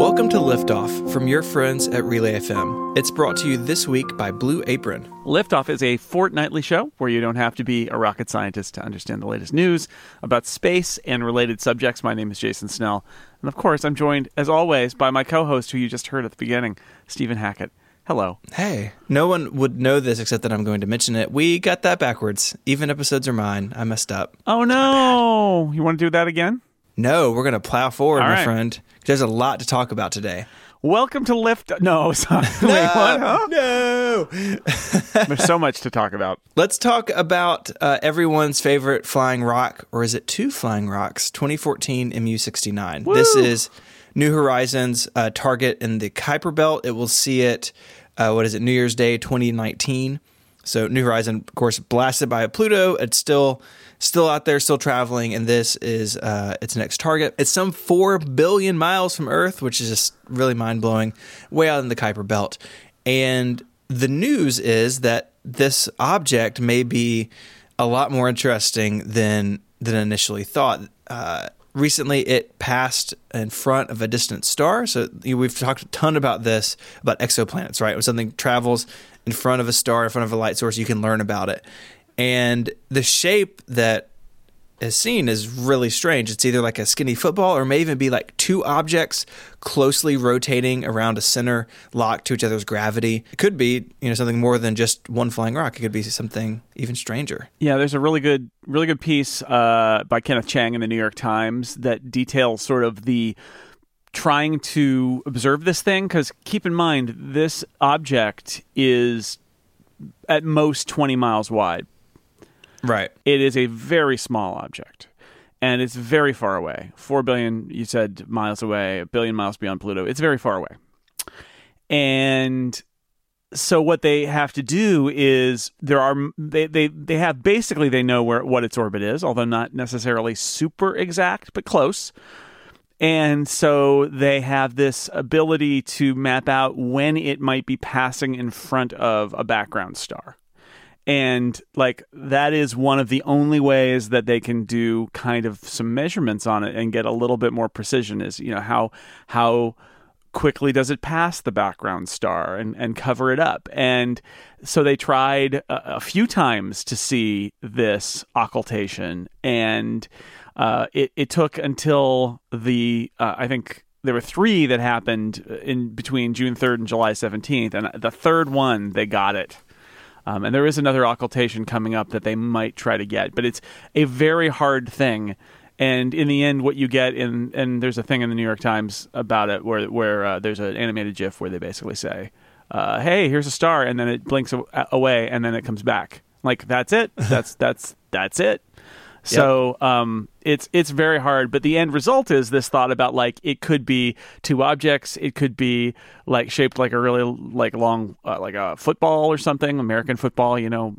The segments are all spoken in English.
Welcome to Liftoff from your friends at Relay FM. It's brought to you this week by Blue Apron. Liftoff is a fortnightly show where you don't have to be a rocket scientist to understand the latest news about space and related subjects. My name is Jason Snell. And of course, I'm joined, as always, by my co-host who you just heard at the beginning, Stephen Hackett. Hello. Hey. No one would know this except that I'm going to mention it. We got that backwards. Even episodes are mine. I messed up. Oh, no. You want to do that again? No, we're going to plow forward, right, my friend. There's a lot to talk about today. Welcome to Lift... No, sorry. No, wait, what? Huh? No. There's so much to talk about. Let's talk about everyone's favorite flying rock, or is it two flying rocks, 2014 MU69. Woo! This is New Horizons target in the Kuiper Belt. It will see it, New Year's Day 2019. So New Horizon, of course, blasted by Pluto. It's still out there, still traveling, and this is its next target. It's some 4 billion miles from Earth, which is just really mind-blowing, way out in the Kuiper Belt. And the news is that this object may be a lot more interesting than initially thought. Recently, it passed in front of a distant star. So we've talked a ton about this, about exoplanets, right? When something travels in front of a star, in front of a light source, you can learn about it. And the shape that is seen is really strange. It's either like a skinny football or may even be like two objects closely rotating around a center locked to each other's gravity. It could be, something more than just one flying rock. It could be something even stranger. Yeah, there's a really good piece by Kenneth Chang in the New York Times that details sort of the trying to observe this thing, because keep in mind, this object is at most 20 miles wide. Right. It is a very small object, and it's very far away. 4 billion, you said, miles away, 1 billion miles beyond Pluto. It's very far away. And so what they have to do is they know what its orbit is, although not necessarily super exact, but close. And so they have this ability to map out when it might be passing in front of a background star. And that is one of the only ways that they can do kind of some measurements on it and get a little bit more precision is, how quickly does it pass the background star and cover it up. And so they tried a few times to see this occultation, and it took until there were three that happened in between June 3rd and July 17th, and the third one, they got it. And there is another occultation coming up that they might try to get, but it's a very hard thing. And in the end, what you get and there's a thing in the New York Times about it where there's an animated GIF where they basically say, "Hey, here's a star," and then it blinks away, and then it comes back. That's it. That's it. So it's very hard, but the end result is this thought about it could be two objects, it could be shaped like a really long like a football or something, American football,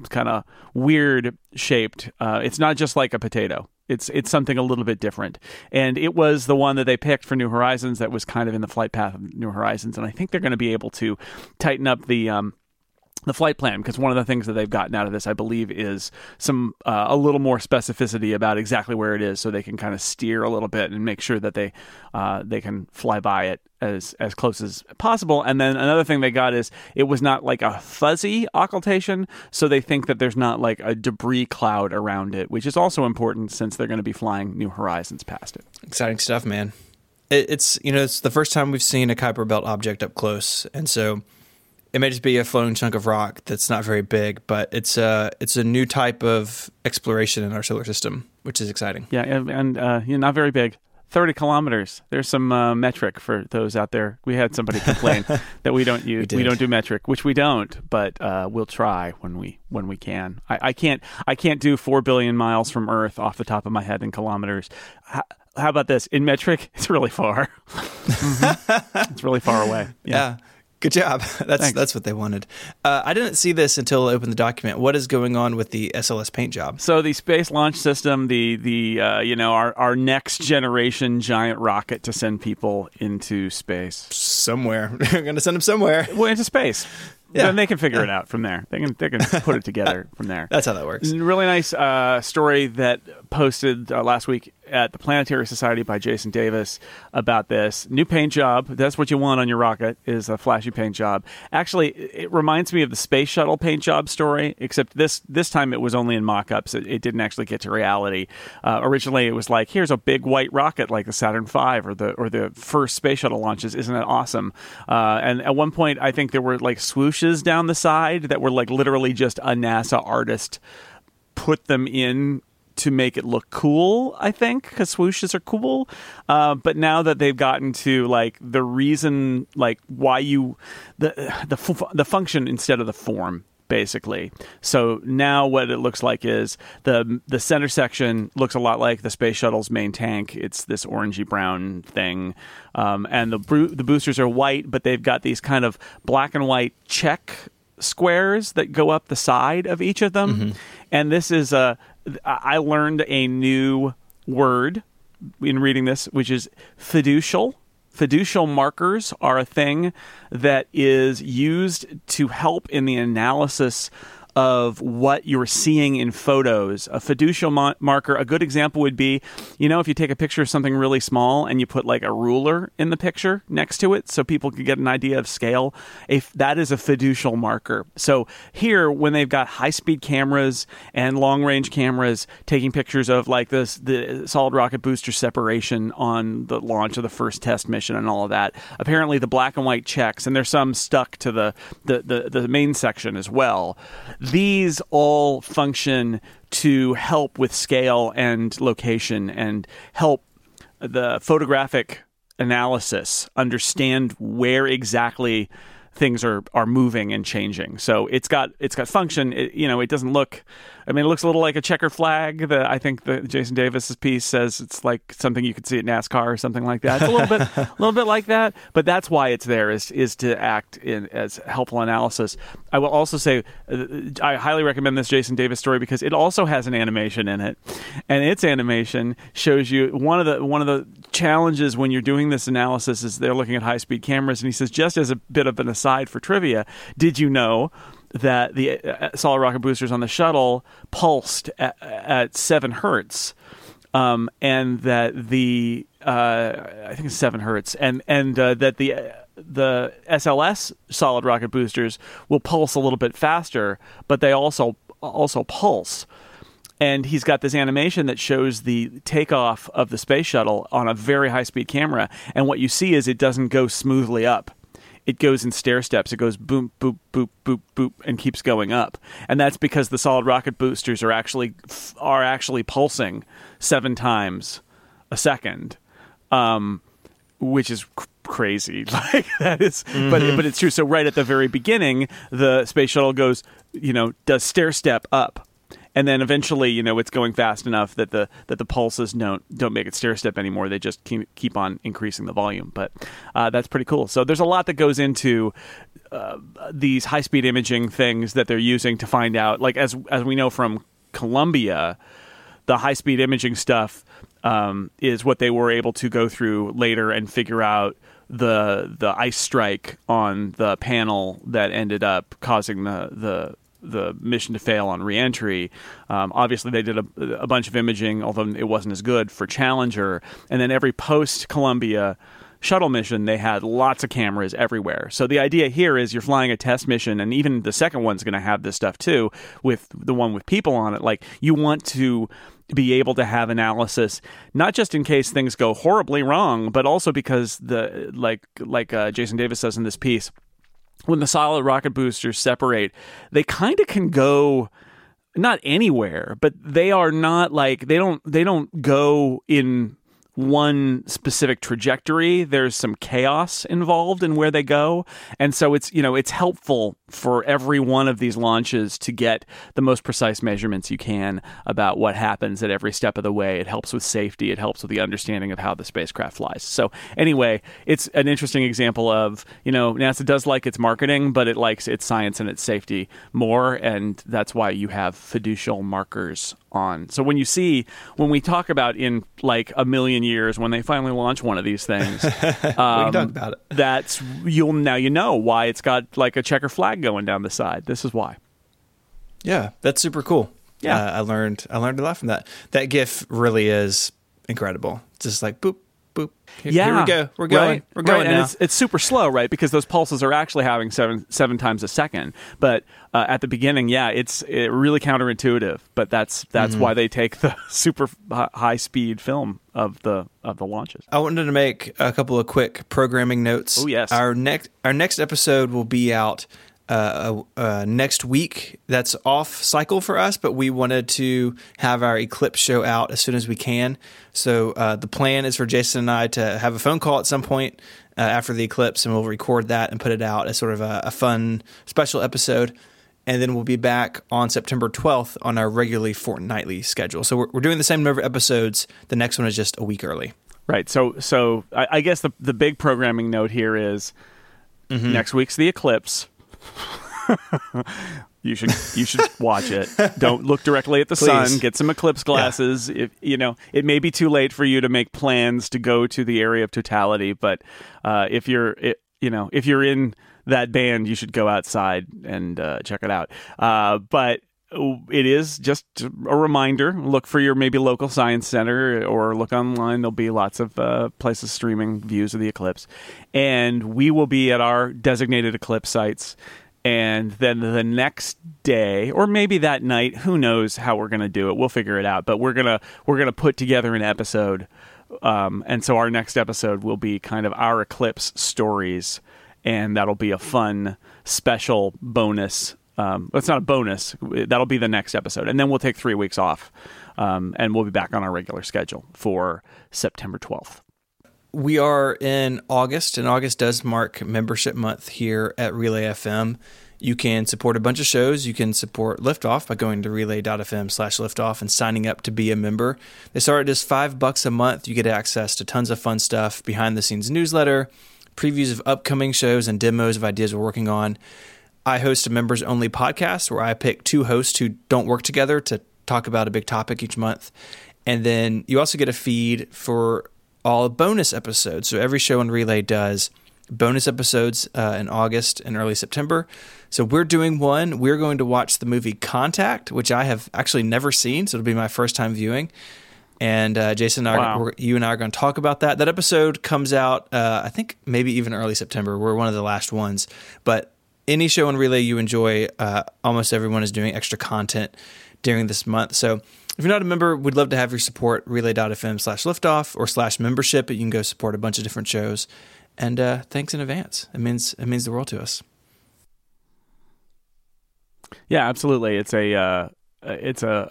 kind of weird shaped. It's not just like a potato. It's something a little bit different, and it was the one that they picked for New Horizons that was kind of in the flight path of New Horizons, and I think they're going to be able to tighten up the flight plan, because one of the things that they've gotten out of this, I believe, is some a little more specificity about exactly where it is, so they can kind of steer a little bit and make sure that they can fly by it as close as possible. And then another thing they got is it was not like a fuzzy occultation, so they think that there's not like a debris cloud around it, which is also important since they're going to be flying New Horizons past it. Exciting stuff, man. It's the first time we've seen a Kuiper Belt object up close, and so it may just be a floating chunk of rock that's not very big, but it's a new type of exploration in our solar system, which is exciting. Yeah, and not very big. 30 kilometers. There's some metric for those out there. We had somebody complain that we don't use. We don't do metric, which we don't, but we'll try when we can. I can't do 4 billion miles from Earth off the top of my head in kilometers. How about this? In metric, it's really far. Mm-hmm. It's really far away. Yeah. Good job. That's what they wanted. I didn't see this until I opened the document. What is going on with the SLS paint job? So the Space Launch System, our next generation giant rocket to send people into space somewhere. We're going to send them somewhere. Well, into space. Yeah. Then they can figure it out from there. They can put it together from there. That's how that works. Really nice story that posted last week at the Planetary Society by Jason Davis about this. New paint job. That's what you want on your rocket, is a flashy paint job. Actually, it reminds me of the space shuttle paint job story, except this time it was only in mock-ups. It didn't actually get to reality. Originally, it was like, here's a big white rocket like the Saturn V or the first space shuttle launches. Isn't it awesome? And at one point, I think there were like swooshes down the side that were like literally just a NASA artist put them in to make it look cool, I think, because swooshes are cool. But now that they've gotten to like the reason, like why you the function instead of the form, basically. So now what it looks like is the center section looks a lot like the space shuttle's main tank. It's this orangey brown thing, and the boosters are white, but they've got these kind of black and white check squares that go up the side of each of them. Mm-hmm. And this is I learned a new word in reading this, which is fiducial. Fiducial markers are a thing that is used to help in the analysis of what you're seeing in photos. A fiducial marker, a good example would be, if you take a picture of something really small and you put like a ruler in the picture next to it so people can get an idea of scale, that is a fiducial marker. So here, when they've got high-speed cameras and long-range cameras taking pictures of like this, the solid rocket booster separation on the launch of the first test mission and all of that, apparently the black and white checks, and there's some stuck to the main section as well. These all function to help with scale and location and help the photographic analysis understand where exactly things are moving and changing. So it's got function. It doesn't look. I mean, it looks a little like a checkered flag. I think the Jason Davis's piece says it's like something you could see at NASCAR or something like that. It's a little bit, like that. But that's why it's there is to act as helpful analysis. I will also say I highly recommend this Jason Davis story because it also has an animation in it, and its animation shows you one of the challenges when you're doing this analysis is they're looking at high speed cameras, and he says, just as a bit of an aside for trivia, did you know that the solid rocket boosters on the shuttle pulsed at 7 hertz, and that the I think it's 7 hertz, and that the SLS solid rocket boosters will pulse a little bit faster, but they also pulse. And he's got this animation that shows the takeoff of the space shuttle on a very high speed camera, and what you see is it doesn't go smoothly up. It goes in stair steps. It goes boom, boop, boop, boop, boop, and keeps going up. And that's because the solid rocket boosters are actually pulsing 7 times a second, which is crazy. Like that is, mm-hmm. but it's true. So right at the very beginning, the space shuttle goes, does stair step up. And then eventually, it's going fast enough that the pulses don't make it stair step anymore. They just keep on increasing the volume. But that's pretty cool. So there's a lot that goes into these high speed imaging things that they're using to find out. Like as we know from Columbia, the high speed imaging stuff is what they were able to go through later and figure out the ice strike on the panel that ended up causing the mission to fail on reentry. Obviously, they did a bunch of imaging, although it wasn't as good for Challenger. And then every post-Columbia shuttle mission, they had lots of cameras everywhere. So the idea here is you're flying a test mission, and even the second one's going to have this stuff too, with the one with people on it. Like, you want to be able to have analysis, not just in case things go horribly wrong, but also because Jason Davis says in this piece, when the solid rocket boosters separate, they kind of can go not anywhere, but they are not like they don't go in one specific trajectory. There's some chaos involved in where they go, and so it's it's helpful for every one of these launches to get the most precise measurements you can about what happens at every step of the way. It helps with safety. It helps with the understanding of how the spacecraft flies. So anyway, it's an interesting example of, NASA does like its marketing, but it likes its science and its safety more. And that's why you have fiducial markers on. So when we talk about in like a million years, when they finally launch one of these things, we can talk about it. Now why it's got like a checker flag going down the side. This is why. Yeah, that's super cool. Yeah, I learned a lot from that. That GIF really is incredible. It's just like boop, boop. Here we go. We're going. Right. We're going right. Now. And it's super slow, right? Because those pulses are actually having seven times a second. But at the beginning, it's really counterintuitive. But that's why they take the super high speed film of the launches. I wanted to make a couple of quick programming notes. Oh yes. Our next episode will be out next week. That's off cycle for us, but we wanted to have our eclipse show out as soon as we can. So the plan is for Jason and I to have a phone call at some point after the eclipse, and we'll record that and put it out as sort of a fun special episode. And then we'll be back on September 12th on our regularly fortnightly schedule. So we're doing the same number of episodes. The next one is just a week early. Right. So I guess the big programming note here is next week's the eclipse. You should watch it. Don't look directly at the sun. Get some eclipse glasses. Yeah. If, it may be too late for you to make plans to go to the area of totality, but if you're in that band, you should go outside and check it out. But it is just a reminder. Look for your maybe local science center or look online. There'll be lots of places streaming views of the eclipse. And we will be at our designated eclipse sites. And then the next day, or maybe that night, who knows how we're going to do it. We'll figure it out. But we're gonna put together an episode. And so our next episode will be kind of our eclipse stories. And that'll be a fun, special bonus. It's not a bonus. That'll be the next episode. And then we'll take 3 weeks off. And we'll be back on our regular schedule for September 12th. We are in August, and August does mark membership month here at Relay FM. You can support a bunch of shows. You can support Liftoff by going to relay.fm/liftoff and signing up to be a member. They start at just $5 a month. You get access to tons of fun stuff, behind-the-scenes newsletter, previews of upcoming shows, and demos of ideas we're working on. I host a members-only podcast where I pick two hosts who don't work together to talk about a big topic each month. And then you also get a feed for all bonus episodes. So every show on Relay does bonus episodes in August and early September. So we're doing one. We're going to watch the movie Contact, which I have actually never seen, so it'll be my first time viewing. And Jason, and you and I are going to talk about that. That episode comes out, I think, maybe even early September. We're one of the last ones. But any show on Relay you enjoy, almost everyone is doing extra content during this month. So if you're not a member, we'd love to have your support. Relay.fm/liftoff or /membership. You can go support a bunch of different shows. And thanks in advance. It means the world to us. Yeah, absolutely. It's a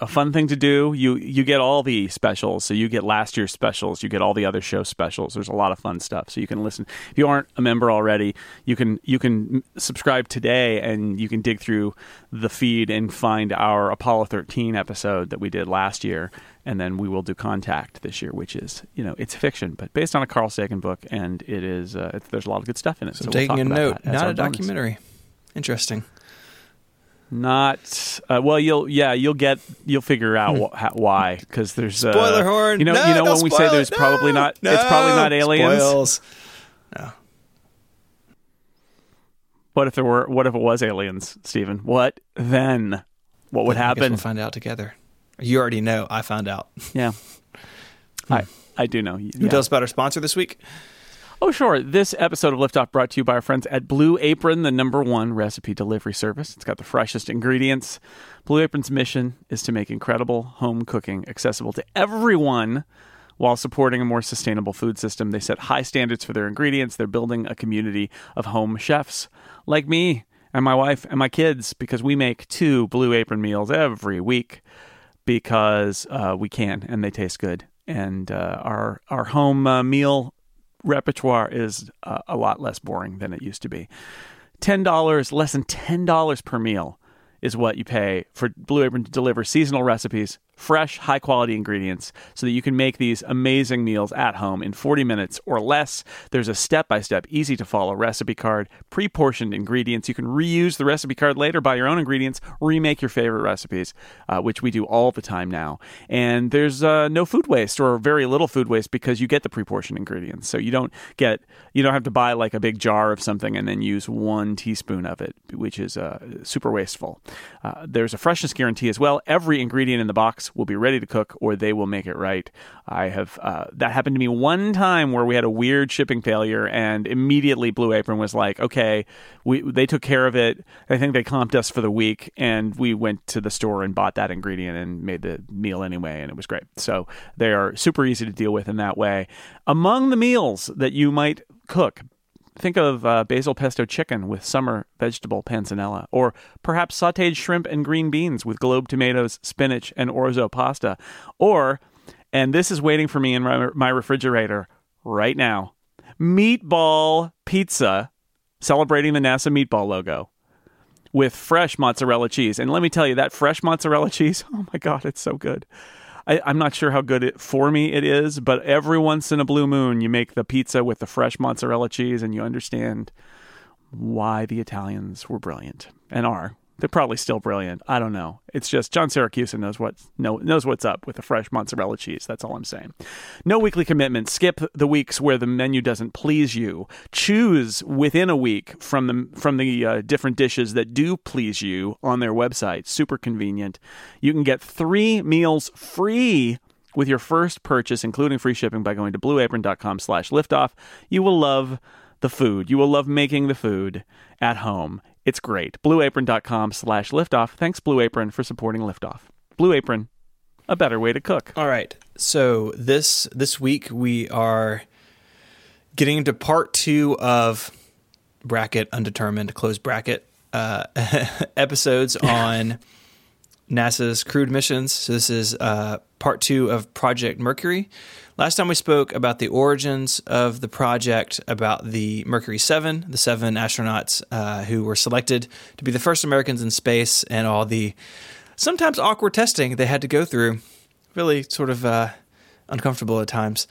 fun thing to do. You get all the specials. So you get last year's specials. You get all the other show specials. There's a lot of fun stuff. So you can listen. If you aren't a member already, you can subscribe today, and you can dig through the feed and find our Apollo 13 episode that we did last year. And then we will do Contact this year, which is, it's fiction, but based on a Carl Sagan book, and it is there's a lot of good stuff in it. So taking a note, not a documentary. Interesting. Not well. You'll figure out why, because there's spoiler horn. When we say there's probably not. No, it's probably not aliens. Spoils. No. What if there were? What if it was aliens, Stephen? What then? What would happen? I guess we'll find out together. You already know. I found out. Yeah. I do know. You tell us about our sponsor this week. Oh, sure. This episode of Liftoff brought to you by our friends at Blue Apron, the #1 recipe delivery service. It's got the freshest ingredients. Blue Apron's mission is to make incredible home cooking accessible to everyone while supporting a more sustainable food system. They set high standards for their ingredients. They're building a community of home chefs like me and my wife and my kids, because we make 2 Blue Apron meals every week because we can, and they taste good. And our home meal repertoire is a lot less boring than it used to be. Less than $10 per meal is what you pay for Blue Apron to deliver seasonal recipes, fresh, high-quality ingredients, so that you can make these amazing meals at home in 40 minutes or less. There's a step-by-step, easy-to-follow recipe card, pre-portioned ingredients. You can reuse the recipe card later, buy your own ingredients, remake your favorite recipes, which we do all the time now. And there's no food waste, or very little food waste, because you get the pre-portioned ingredients. So you don't have to buy like a big jar of something and then use 1 teaspoon of it, which is super wasteful. There's a freshness guarantee as well. Every ingredient in the box will be ready to cook, or they will make it right. I have that happened to me one time where we had a weird shipping failure, and immediately Blue Apron was like, okay, they took care of it. I think they comped us for the week, and we went to the store and bought that ingredient and made the meal anyway, and it was great. So they are super easy to deal with in that way. Among the meals that you might cook, think of basil pesto chicken with summer vegetable panzanella, or perhaps sautéed shrimp and green beans with globe tomatoes, spinach, and orzo pasta. Or, and this is waiting for me in my refrigerator right now, meatball pizza celebrating the NASA meatball logo with fresh mozzarella cheese. And let me tell you, that fresh mozzarella cheese, oh my God, it's so good. I'm not sure how good for me it is, but every once in a blue moon, you make the pizza with the fresh mozzarella cheese and you understand why the Italians were brilliant and are. They're probably still brilliant. I don't know. It's just John Syracusa knows what's up with the fresh mozzarella cheese. That's all I'm saying. No weekly commitment. Skip the weeks where the menu doesn't please you. Choose within a week from the different dishes that do please you on their website. Super convenient. You can get 3 meals free with your first purchase, including free shipping, by going to blueapron.com/liftoff. You will love the food. You will love making the food at home. It's great. BlueApron.com/liftoff. Thanks, Blue Apron, for supporting Liftoff. Blue Apron, a better way to cook. All right. So this week we are getting into part 2 of bracket undetermined, close bracket, episodes on NASA's crewed missions. So this is part 2 of Project Mercury. Last time we spoke about the origins of the project, about the Mercury 7, the 7 astronauts who were selected to be the first Americans in space, and all the sometimes awkward testing they had to go through. Really sort of uncomfortable at times.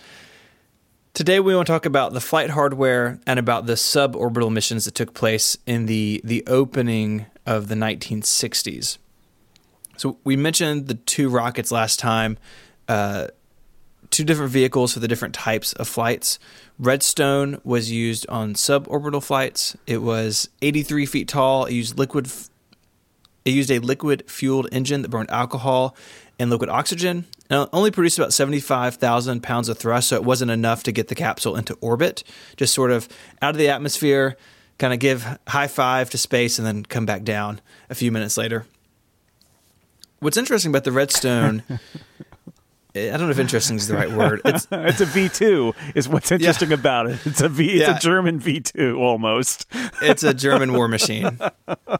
Today we want to talk about the flight hardware and about the suborbital missions that took place in the opening of the 1960s. So we mentioned the 2 rockets last time, 2 different vehicles for the different types of flights. Redstone was used on suborbital flights. It was 83 feet tall. It used a liquid-fueled engine that burned alcohol and liquid oxygen. And it only produced about 75,000 pounds of thrust, so it wasn't enough to get the capsule into orbit. Just sort of out of the atmosphere, kind of give high five to space, and then come back down a few minutes later. What's interesting about the Redstone... I don't know if interesting is the right word. It's a V2 is what's interesting about it. It's a German V2 almost. It's a German war machine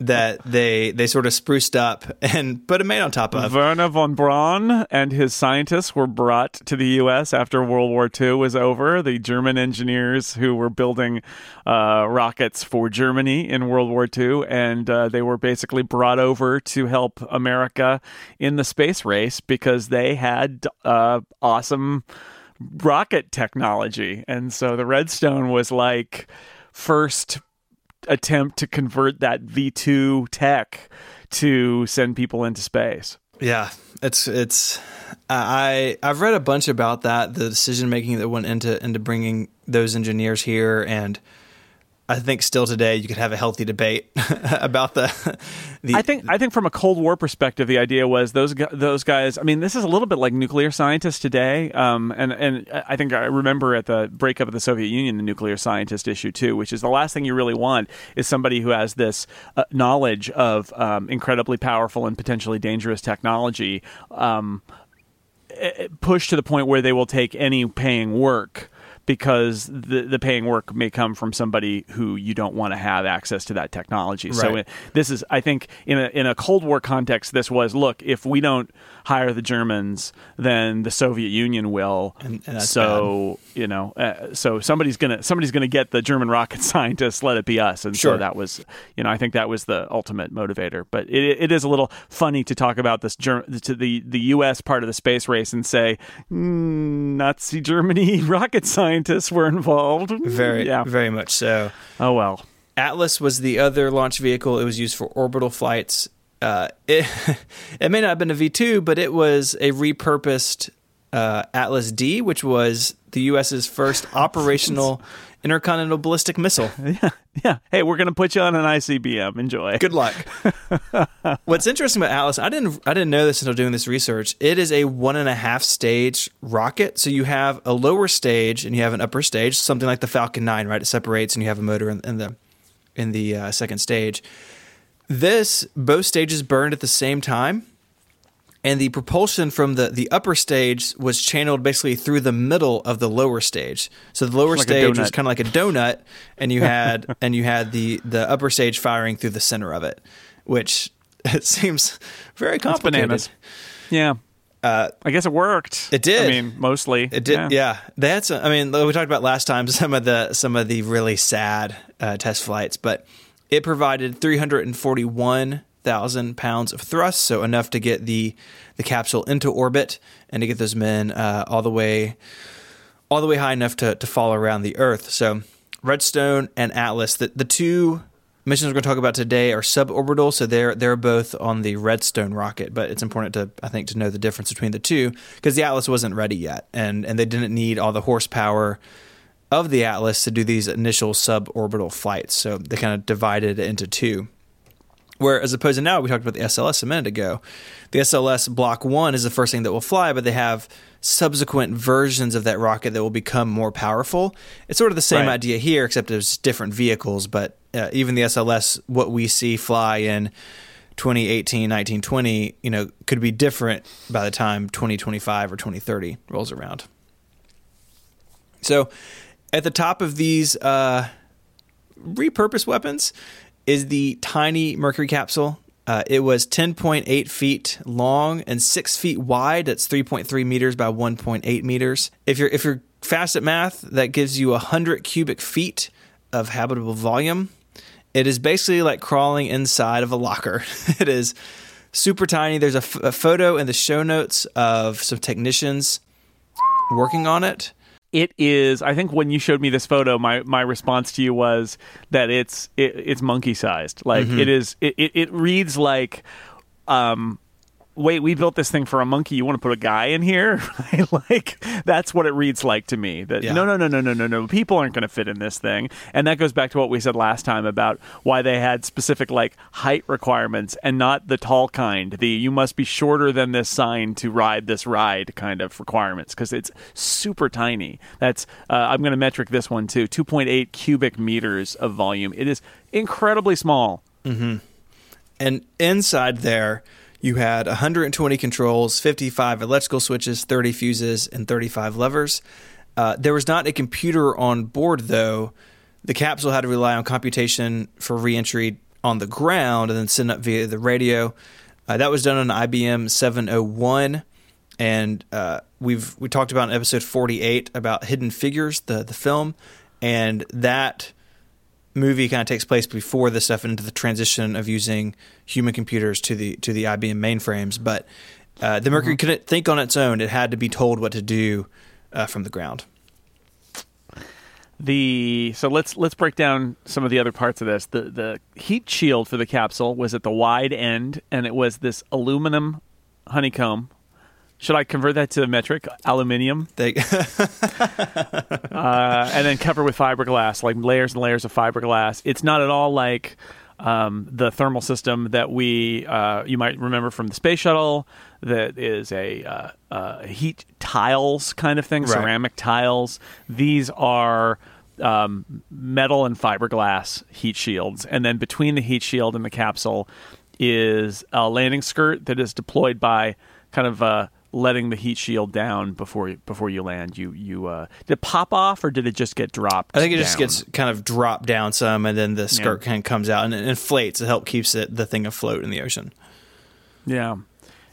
that they sort of spruced up and put a man on top of. Werner von Braun and his scientists were brought to the U.S. after World War II was over. The German engineers who were building rockets for Germany in World War II, and they were basically brought over to help America in the space race because they had awesome rocket technology. And so the Redstone was like first attempt to convert that V2 tech to send people into space. Yeah, I've read a bunch about that, the decision making that went into bringing those engineers here, and I think still today you could have a healthy debate about the. I think from a Cold War perspective, the idea was those guys. I mean, this is a little bit like nuclear scientists today, and I think I remember at the breakup of the Soviet Union, the nuclear scientist issue too, which is the last thing you really want is somebody who has this knowledge of incredibly powerful and potentially dangerous technology pushed to the point where they will take any paying work, because the paying work may come from somebody who you don't want to have access to that technology. Right. So this is, I think, in a Cold War context, this was, look, if we don't hire the Germans, then the Soviet Union will. And that's so bad. So somebody's gonna get the German rocket scientists. Let it be us. And sure. So that was, I think that was the ultimate motivator. But it is a little funny to talk about this to the U.S. part of the space race and say Nazi Germany rocket science were involved. Very much so. Oh, well. Atlas was the other launch vehicle. It was used for orbital flights. It may not have been a V2, but it was a repurposed Atlas D, which was the U.S.'s first operational intercontinental ballistic missile. Yeah, yeah. Hey, we're going to put you on an ICBM. Enjoy. Good luck. What's interesting about Atlas, I didn't know this until doing this research. It is a 1.5 stage rocket. So you have a lower stage and you have an upper stage, something like the Falcon 9, right? It separates and you have a motor in the second stage. This, both stages burned at the same time. And the propulsion from the upper stage was channeled basically through the middle of the lower stage. So the lower stage was kind of like a donut, and you had the upper stage firing through the center of it, which it seems very complicated. Yeah, I guess it worked. It did. I mean, mostly it did. Yeah, yeah. That's. I mean, we talked about last time some of the really sad test flights, but it provided 341,000 pounds of thrust, so enough to get the capsule into orbit and to get those men all the way high enough to fall around the Earth. So Redstone and Atlas, the two missions we're going to talk about today are suborbital, so they're both on the Redstone rocket, but it's important to know the difference between the two, because the Atlas wasn't ready yet, and they didn't need all the horsepower of the Atlas to do these initial suborbital flights, so they kind of divided it into two. Where, as opposed to now, we talked about the SLS a minute ago. The SLS Block 1 is the first thing that will fly, but they have subsequent versions of that rocket that will become more powerful. It's sort of the same idea here, except there's different vehicles, but even the SLS, what we see fly in 2018, 1920, could be different by the time 2025 or 2030 rolls around. So, at the top of these repurposed weapons is the tiny Mercury capsule. It was 10.8 feet long and 6 feet wide. That's 3.3 meters by 1.8 meters. If you're fast at math, that gives you 100 cubic feet of habitable volume. It is basically like crawling inside of a locker. It is super tiny. There's a photo in the show notes of some technicians working on it. It is. I think when you showed me this photo, my response to you was that it's monkey sized. Like it is. It reads like, wait, we built this thing for a monkey. You want to put a guy in here? Like that's what it reads like to me. That no. People aren't going to fit in this thing. And that goes back to what we said last time about why they had specific like height requirements and not the tall kind. The you must be shorter than this sign to ride this ride kind of requirements, because it's super tiny. That's I'm going to metric this one too. 2.8 cubic meters of volume. It is incredibly small. Mm-hmm. And inside there, you had 120 controls, 55 electrical switches, 30 fuses, and 35 levers. There was not a computer on board, though. The capsule had to rely on computation for reentry on the ground and then sent up via the radio. That was done on an IBM 701. And we talked about in episode 48 about Hidden Figures, the film, and that movie kind of takes place before this stuff, into the transition of using human computers to the IBM mainframes. But the Mercury couldn't think on its own; it had to be told what to do from the ground. So let's break down some of the other parts of this. The heat shield for the capsule was at the wide end, and it was this aluminum honeycomb. Should I convert that to metric? Aluminium. And then cover with fiberglass, like layers and layers of fiberglass. It's not at all like the thermal system that we you might remember from the space shuttle, that is a heat tiles kind of thing, ceramic tiles. These are metal and fiberglass heat shields. And then between the heat shield and the capsule is a landing skirt that is deployed by kind of letting the heat shield down before you land. You did it pop off, or did it just get dropped? I think it just gets kind of dropped down some, and then the skirt kind of comes out and it inflates to help keeps the thing afloat in the ocean. Yeah.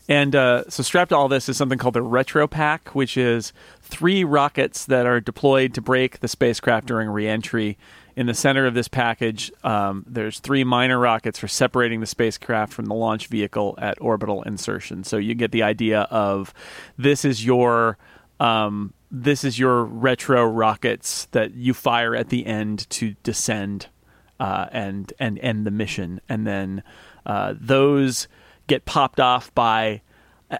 And so strapped to all this is something called the retro pack, which is 3 rockets that are deployed to break the spacecraft during reentry. In the center of this package, there's 3 minor rockets for separating the spacecraft from the launch vehicle at orbital insertion. So you get the idea of this is your retro rockets that you fire at the end to descend and end the mission, and then those get popped off by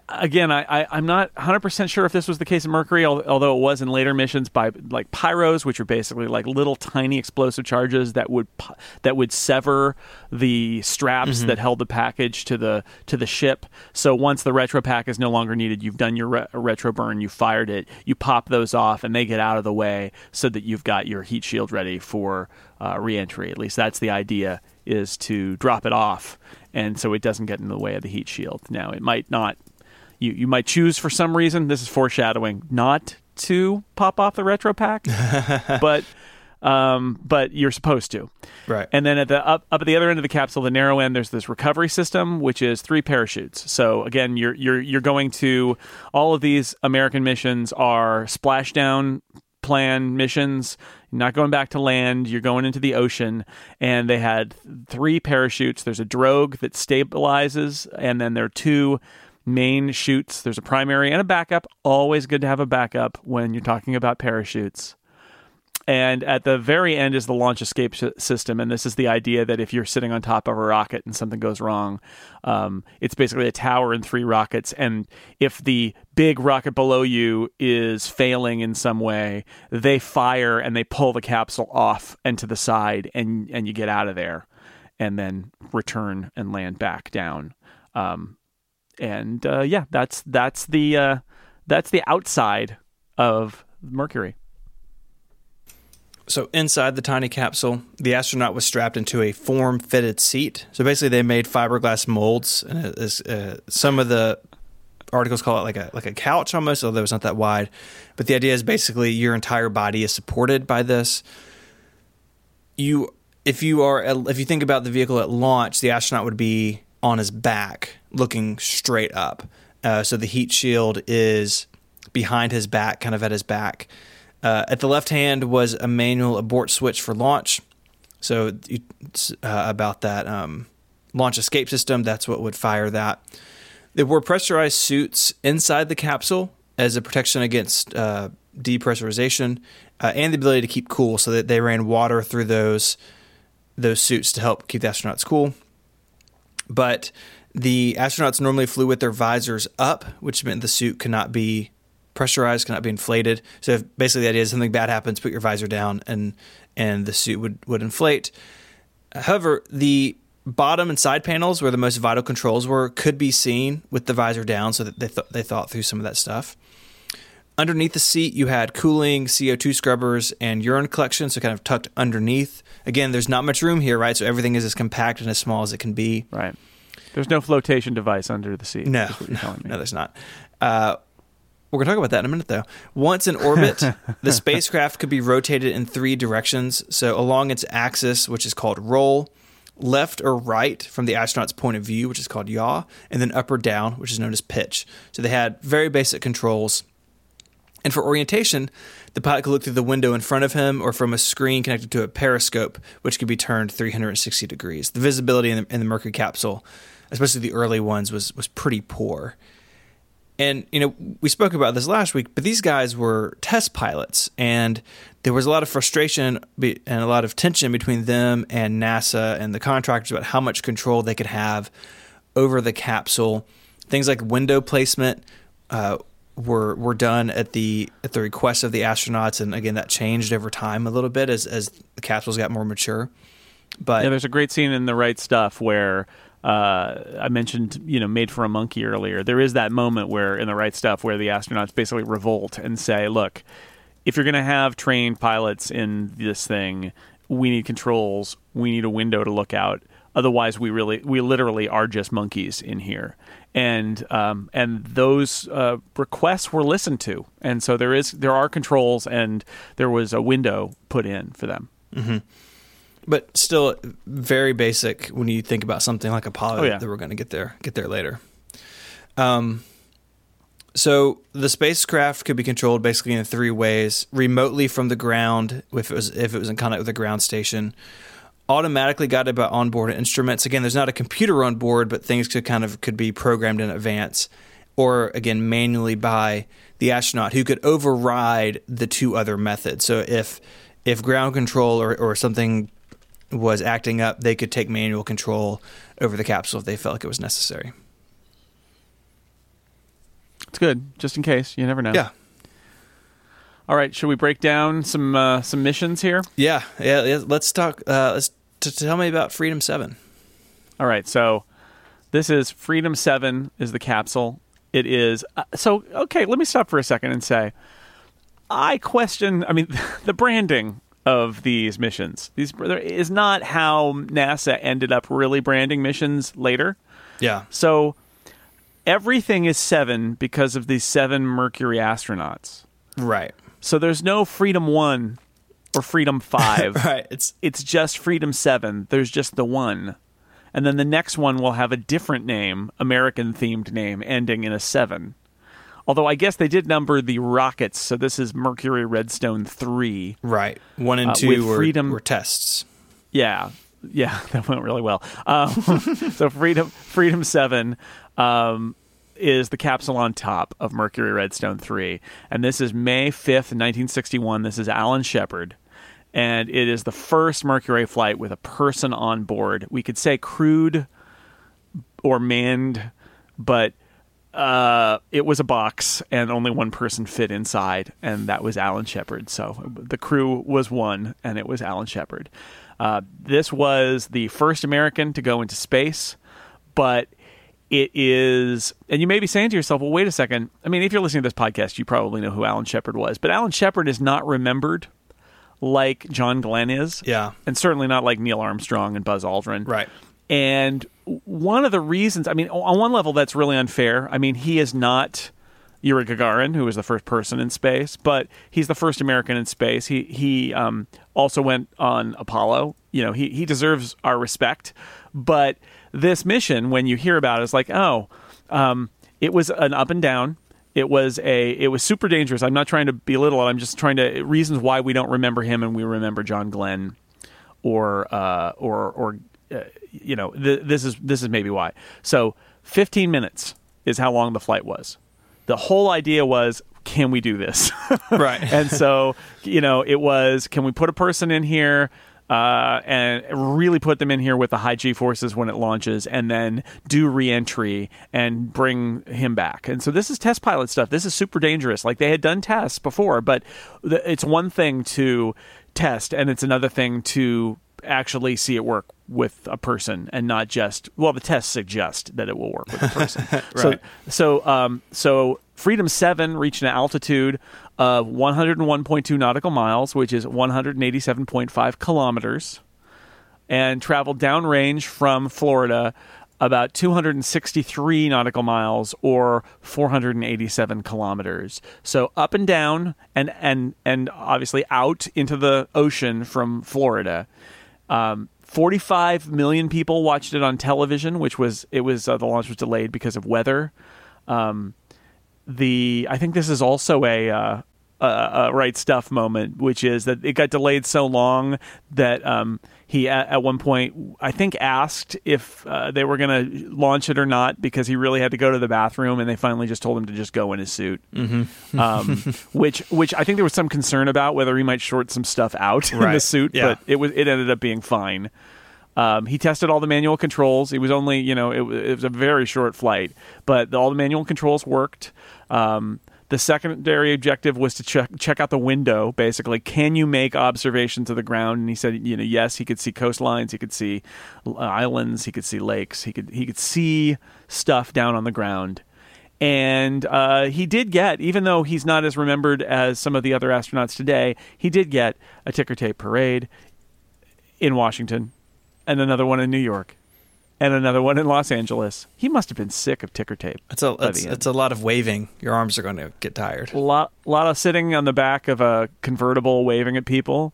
Again, I'm not 100% sure if this was the case of Mercury, although it was in later missions by like pyros, which are basically like little tiny explosive charges that would sever the straps that held the package to the ship. So once the retro pack is no longer needed, you've done your retro burn, you fired it, you pop those off, and they get out of the way so that you've got your heat shield ready for re-entry. At least that's the idea, is to drop it off, and so it doesn't get in the way of the heat shield. Now, it might not. You might choose for some reason, this is foreshadowing, not to pop off the retro pack, but you're supposed to. Right. And then at the up at the other end of the capsule, the narrow end, there's this recovery system, which is 3 parachutes. So again, you're going to, all of these American missions are splashdown plan missions. You're not going back to land, you're going into the ocean, and they had 3 parachutes. There's a drogue that stabilizes, and then there are 2 main chutes. There's a primary and a backup. Always good to have a backup when you're talking about parachutes. And at the very end is the launch escape system. And this is the idea that if you're sitting on top of a rocket and something goes wrong, it's basically a tower and 3 rockets. And if the big rocket below you is failing in some way, they fire and they pull the capsule off and to the side, and you get out of there and then return and land back down. That's the outside of Mercury. So inside the tiny capsule, the astronaut was strapped into a form-fitted seat. So basically, they made fiberglass molds, and some of the articles call it like a couch almost, although it's not that wide. But the idea is basically your entire body is supported by this. If you think about the vehicle at launch, the astronaut would be on his back, looking straight up. So the heat shield is behind his back, kind of at his back. At the left hand was a manual abort switch for launch. So about that launch escape system, that's what would fire that. There were pressurized suits inside the capsule as a protection against depressurization and the ability to keep cool, so that they ran water through those suits to help keep the astronauts cool. But the astronauts normally flew with their visors up, which meant the suit could not be pressurized, could not be inflated. So if basically the idea is something bad happens, put your visor down, and the suit would inflate. However, the bottom and side panels, where the most vital controls were, could be seen with the visor down, so that they thought through some of that stuff. Underneath the seat, you had cooling, CO2 scrubbers, and urine collection, so kind of tucked underneath. Again, there's not much room here, right? So everything is as compact and as small as it can be. Right. There's no flotation device under the seat. No, there's not. We're going to talk about that in a minute, though. Once in orbit, the spacecraft could be rotated in 3 directions. So along its axis, which is called roll, left or right from the astronaut's point of view, which is called yaw, and then up or down, which is known as pitch. So they had very basic controls. And for orientation, the pilot could look through the window in front of him or from a screen connected to a periscope, which could be turned 360 degrees. The visibility in the Mercury capsule, especially the early ones, was pretty poor. And, we spoke about this last week, but these guys were test pilots, and there was a lot of frustration and a lot of tension between them and NASA and the contractors about how much control they could have over the capsule. Things like window placement, were done at the request of the astronauts, and again that changed over time a little bit as the capsules got more mature. But yeah, there's a great scene in The Right Stuff where I mentioned Made for a Monkey earlier. There is that moment where in The Right Stuff where the astronauts basically revolt and say, "Look, if you're going to have trained pilots in this thing, we need controls. We need a window to look out. Otherwise, we literally are just monkeys in here." And those requests were listened to, and so there are controls, and there was a window put in for them. Mm-hmm. But still, very basic when you think about something like Apollo that we're going to get there later. So the spacecraft could be controlled basically in 3 ways: remotely from the ground, if it was in contact with a ground station. Automatically guided by onboard instruments. Again, there's not a computer on board, but things could be programmed in advance, or again manually by the astronaut, who could override the 2 other methods. So if ground control or something was acting up, they could take manual control over the capsule if they felt like it was necessary. It's good, just in case. You never know. Yeah. All right, should we break down some missions here? Yeah. Let's talk. Tell me about Freedom 7. All right, so this is Freedom 7 is the capsule. It is okay. Let me stop for a second and say, I question. I mean, the branding of these missions. These is not how NASA ended up really branding missions later. Yeah. So everything is 7 because of these 7 Mercury astronauts. Right. So there's no Freedom 1 or Freedom 5. Right. It's just Freedom 7. There's just the one. And then the next one will have a different name, American-themed name, ending in a 7. Although I guess they did number the rockets, so this is Mercury Redstone 3. Right. 1 and 2 were tests. Yeah. Yeah, that went really well. So Freedom 7 is the capsule on top of Mercury Redstone 3. And this is May 5th, 1961. This is Alan Shepard. And it is the first Mercury flight with a person on board. We could say crewed or manned, but it was a box and only one person fit inside, and that was Alan Shepard. So the crew was one, and it was Alan Shepard. This was the first American to go into space, but it is, and you may be saying to yourself, well, wait a second. I mean, if you're listening to this podcast, you probably know who Alan Shepard was, but Alan Shepard is not remembered like John Glenn is. Yeah. And certainly not like Neil Armstrong and Buzz Aldrin. Right. And one of the reasons, I mean, on one level, that's really unfair. I mean, he is not Yuri Gagarin, who was the first person in space, but he's the first American in space. He also went on Apollo. You know, he deserves our respect. But this mission, when you hear about it, is like, it was an up and down. It was super dangerous. I'm not trying to belittle it. I'm just trying to reasons why we don't remember him and we remember John Glenn, this is maybe why. So 15 minutes is how long the flight was. The whole idea was, can we do this? Right. And so, it was, can we put a person in here? And really put them in here with the high G forces when it launches, and then do reentry and bring him back. And so this is test pilot stuff. This is super dangerous. Like, they had done tests before, but it's one thing to test, and it's another thing to actually see it work with a person, and not just, well, the tests suggest that it will work with a person. Right. So Freedom 7 reached an altitude of 101.2 nautical miles, which is 187.5 kilometers, and traveled downrange from Florida about 263 nautical miles or 487 kilometers. So up and down and obviously out into the ocean from Florida. 45 million people watched it on television, the launch was delayed because of weather. I think this is also a Right Stuff moment, which is that it got delayed so long that he at one point, I think, asked if they were going to launch it or not, because he really had to go to the bathroom, and they finally just told him to just go in his suit. Mm-hmm. which I think there was some concern about whether he might short some stuff out in the suit, but it ended up being fine. He tested all the manual controls. It was only, it was a very short flight, but all the manual controls worked. The secondary objective was to check out the window, basically. Can you make observations of the ground? And he said, yes, he could see coastlines, he could see islands, he could see lakes, he could see stuff down on the ground. And he did get, even though he's not as remembered as some of the other astronauts today, he did get a ticker tape parade in Washington, and another one in New York, and another one in Los Angeles. He must have been sick of ticker tape. It's a lot of waving. Your arms are going to get tired. A lot of sitting on the back of a convertible waving at people.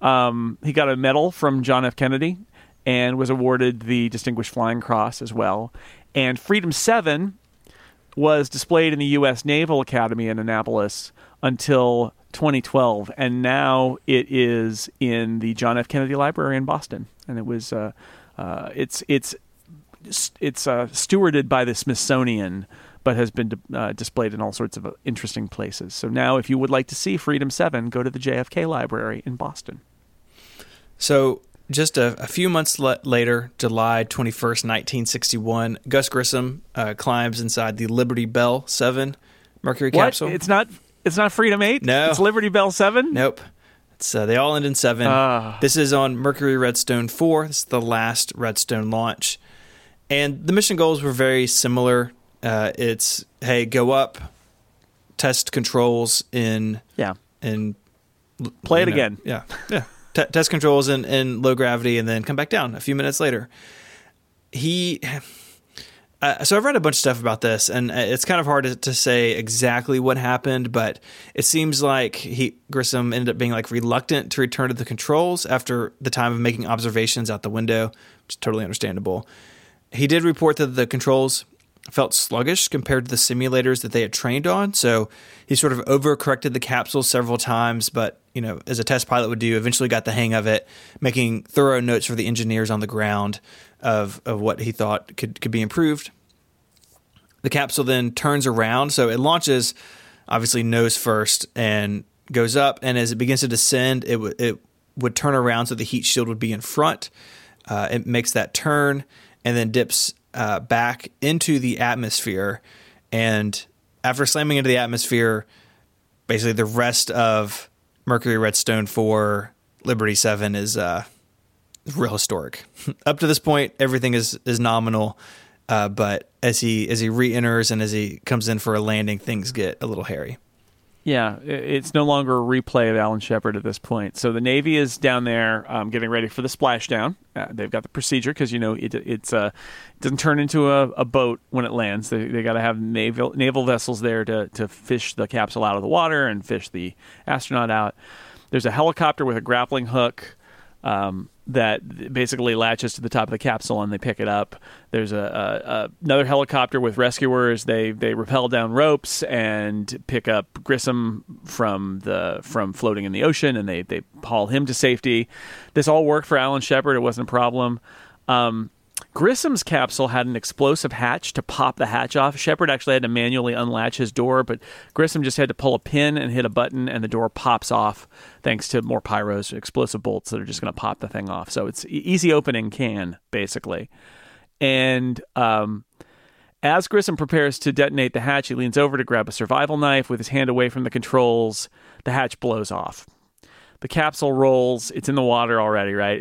He got a medal from John F. Kennedy and was awarded the Distinguished Flying Cross as well. And Freedom 7 was displayed in the U.S. Naval Academy in Annapolis until 2012, and now it is in the John F. Kennedy Library in Boston. And it was... It's stewarded by the Smithsonian, but has been displayed in all sorts of interesting places. So now, if you would like to see Freedom 7, go to the JFK Library in Boston. So just a few months later, July 21st, 1961, Gus Grissom climbs inside the Liberty Bell 7 Mercury capsule. What? It's not Freedom 8? No. It's Liberty Bell 7? Nope. They all end in 7. This is on Mercury Redstone 4. This is the last Redstone launch. And the mission goals were very similar. It's, hey, go up, test controls in... Yeah. In, play it again. Yeah. Yeah. Test controls in low gravity and then come back down a few minutes later. So I've read a bunch of stuff about this, and it's kind of hard to say exactly what happened, but it seems like Grissom ended up being like reluctant to return to the controls after the time of making observations out the window, which is totally understandable. He did report that the controls felt sluggish compared to the simulators that they had trained on, so he sort of overcorrected the capsule several times, but, you know, as a test pilot would do, eventually got the hang of it, making thorough notes for the engineers on the ground of what he thought could be improved. The capsule then turns around, so it launches, obviously nose first, and goes up, and as it begins to descend, it would turn around so the heat shield would be in front. It makes that turn, and then dips back into the atmosphere, and after slamming into the atmosphere, basically the rest of Mercury Redstone 4, Liberty 7 is real historic. Up to this point, everything is nominal, but as he re-enters and as he comes in for a landing, things get a little hairy. Yeah, it's no longer a replay of Alan Shepard at this point. So the Navy is down there getting ready for the splashdown. They've got the procedure because, you know, it doesn't turn into a boat when it lands. They got to have naval vessels there to fish the capsule out of the water and fish the astronaut out. There's a helicopter with a grappling hook that basically latches to the top of the capsule and they pick it up. There's another helicopter with rescuers. They rappel down ropes and pick up Grissom from floating in the ocean, and they haul him to safety. This all worked for Alan Shepard. It wasn't a problem. Grissom's capsule had an explosive hatch to pop the hatch off. Shepard actually had to manually unlatch his door, but Grissom just had to pull a pin and hit a button, and the door pops off thanks to more pyros, explosive bolts that are just going to pop the thing off. So it's easy opening can, basically. And as Grissom prepares to detonate the hatch, he leans over to grab a survival knife. With his hand away from the controls, the hatch blows off. The capsule rolls. It's in the water already, right?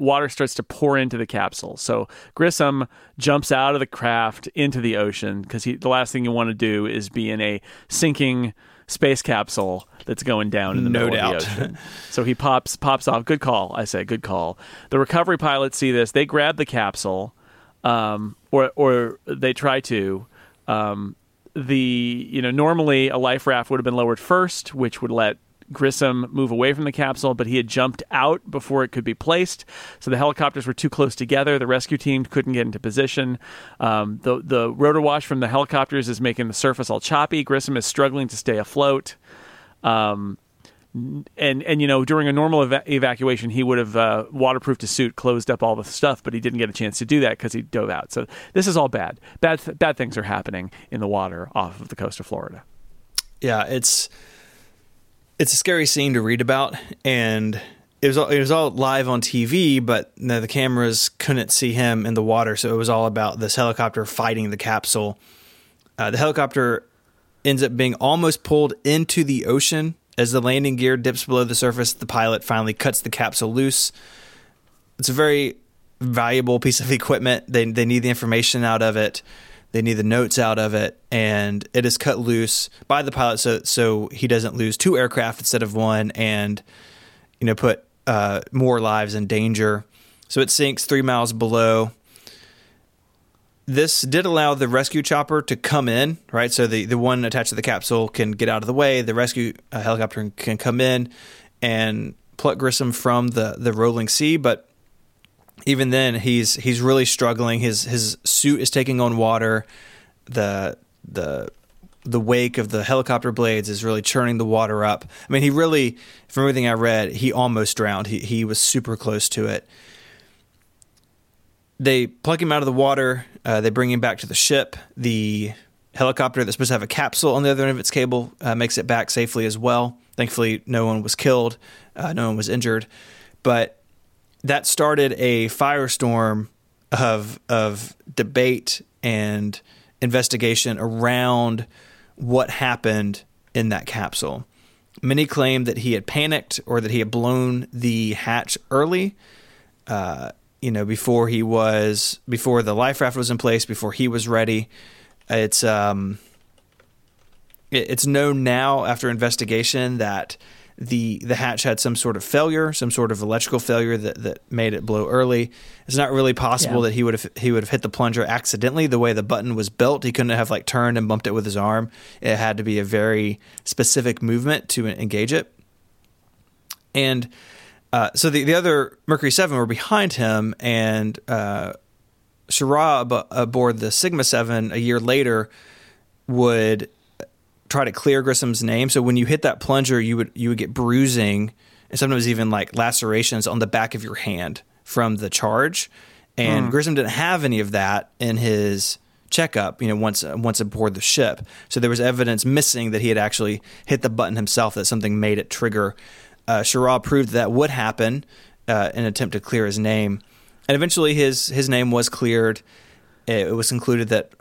Water starts to pour into the capsule. So Grissom jumps out of the craft into the ocean because the last thing you want to do is be in a sinking space capsule that's going down in the middle of the ocean. So he pops off. Good call. I say good call. The recovery pilots see this. They grab the capsule, or they try to. Normally a life raft would have been lowered first, which would let Grissom move away from the capsule, but he had jumped out before it could be placed, so the helicopters were too close together. The rescue team couldn't get into position. The rotor wash from the helicopters is making the surface all choppy. Grissom is struggling to stay afloat. During a normal evacuation, he would have waterproofed his suit, closed up all the stuff, but he didn't get a chance to do that because he dove out. So this is all bad. Bad things are happening in the water off of the coast of Florida. Yeah, it's a scary scene to read about, and it was all live on TV, but the cameras couldn't see him in the water, so it was all about this helicopter fighting the capsule. The helicopter ends up being almost pulled into the ocean. As the landing gear dips below the surface, the pilot finally cuts the capsule loose. It's a very valuable piece of equipment. They need the information out of it. They need the notes out of it, and it is cut loose by the pilot so he doesn't lose two aircraft instead of one and, you know, put more lives in danger. So it sinks 3 miles below. This did allow the rescue chopper to come in, right? So the one attached to the capsule can get out of the way. The rescue helicopter can come in and pluck Grissom from the rolling sea, but even then, he's really struggling. His suit is taking on water. The wake of the helicopter blades is really churning the water up. I mean, he really, from everything I read, he almost drowned. He was super close to it. They pluck him out of the water. They bring him back to the ship. The helicopter that's supposed to have a capsule on the other end of its cable makes it back safely as well. Thankfully, no one was killed. No one was injured. But that started a firestorm of debate and investigation around what happened in that capsule. Many claimed that he had panicked or that he had blown the hatch early, before the life raft was in place, before he was ready. It's known now after investigation that the hatch had some sort of failure, some sort of electrical failure that made it blow early. It's not really possible that he would have hit the plunger accidentally. The way the button was built, he couldn't have turned and bumped it with his arm. It had to be a very specific movement to engage it. And so the other Mercury 7 were behind him, and Schirra aboard the Sigma 7 a year later would try to clear Grissom's name. So when you hit that plunger, you would get bruising and sometimes even lacerations on the back of your hand from the charge. And Grissom didn't have any of that in his checkup, once aboard the ship. So there was evidence missing that he had actually hit the button himself, that something made it trigger. Schirra proved that would happen in an attempt to clear his name. And eventually his name was cleared. It was concluded that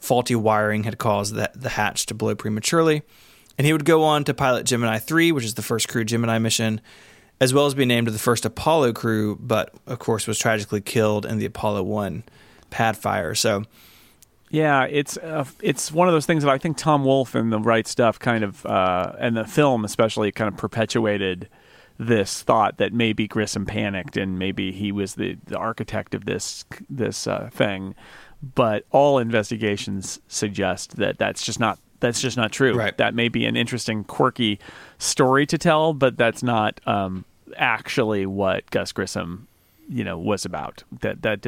faulty wiring had caused the hatch to blow prematurely. And he would go on to pilot Gemini 3, which is the first crewed Gemini mission, as well as be named to the first Apollo crew, but, of course, was tragically killed in the Apollo 1 pad fire. So, yeah, it's one of those things that I think Tom Wolfe and The Right Stuff kind of, and the film especially, kind of perpetuated this thought that maybe Grissom panicked and maybe he was the architect of this thing, but all investigations suggest that that's just not true. Right. That may be an interesting, quirky story to tell, but that's not actually what Gus Grissom, was about. That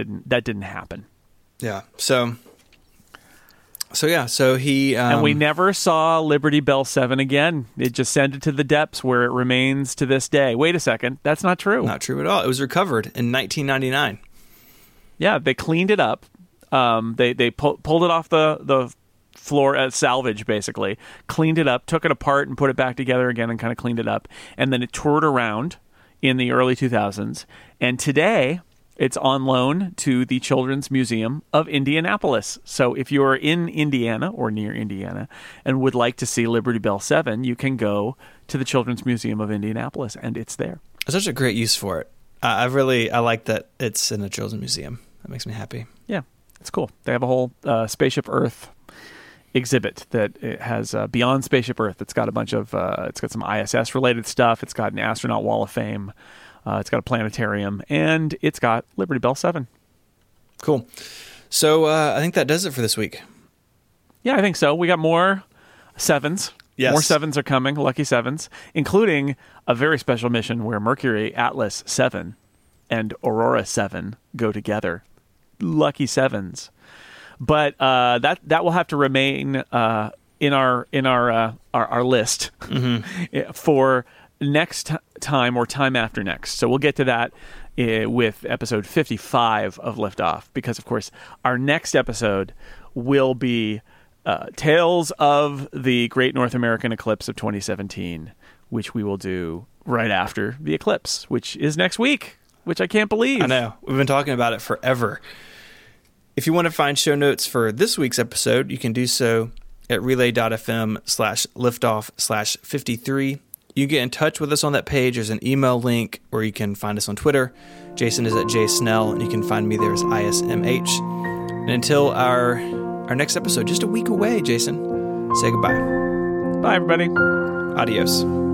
didn't happen. Yeah. So he... and we never saw Liberty Bell 7 again. It just descended to the depths where it remains to this day. Wait a second. That's not true. Not true at all. It was recovered in 1999. Yeah, they cleaned it up. They pulled it off the floor as salvage, basically. Cleaned it up, took it apart and put it back together again and kind of cleaned it up. And then it toured around in the early 2000s. And today... it's on loan to the Children's Museum of Indianapolis. So if you're in Indiana or near Indiana and would like to see Liberty Bell 7, you can go to the Children's Museum of Indianapolis, and it's there. That's such a great use for it. I like that it's in the Children's Museum. That makes me happy. Yeah, it's cool. They have a whole Spaceship Earth exhibit that it has beyond Spaceship Earth. It's got a bunch of, it's got some ISS-related stuff. It's got an astronaut wall of fame. It's got a planetarium, and it's got Liberty Bell 7. Cool. So I think that does it for this week. Yeah, I think so. We got more 7s. Yes. More 7s are coming, lucky 7s, including a very special mission where Mercury, Atlas 7, and Aurora 7 go together. Lucky 7s. But that will have to remain in our list for... next time or time after next. So we'll get to that with episode 55 of Liftoff, because of course our next episode will be Tales of the Great North American Eclipse of 2017, which we will do right after the eclipse, which is next week, which I can't believe. I know. We've been talking about it forever. If you want to find show notes for this week's episode, you can do so at relay.fm/liftoff/53. You can get in touch with us on that page. There's an email link, or you can find us on Twitter. Jason is at jsnell, and you can find me there as ISMH. And until our next episode, just a week away, Jason, say goodbye. Bye, everybody. Adios.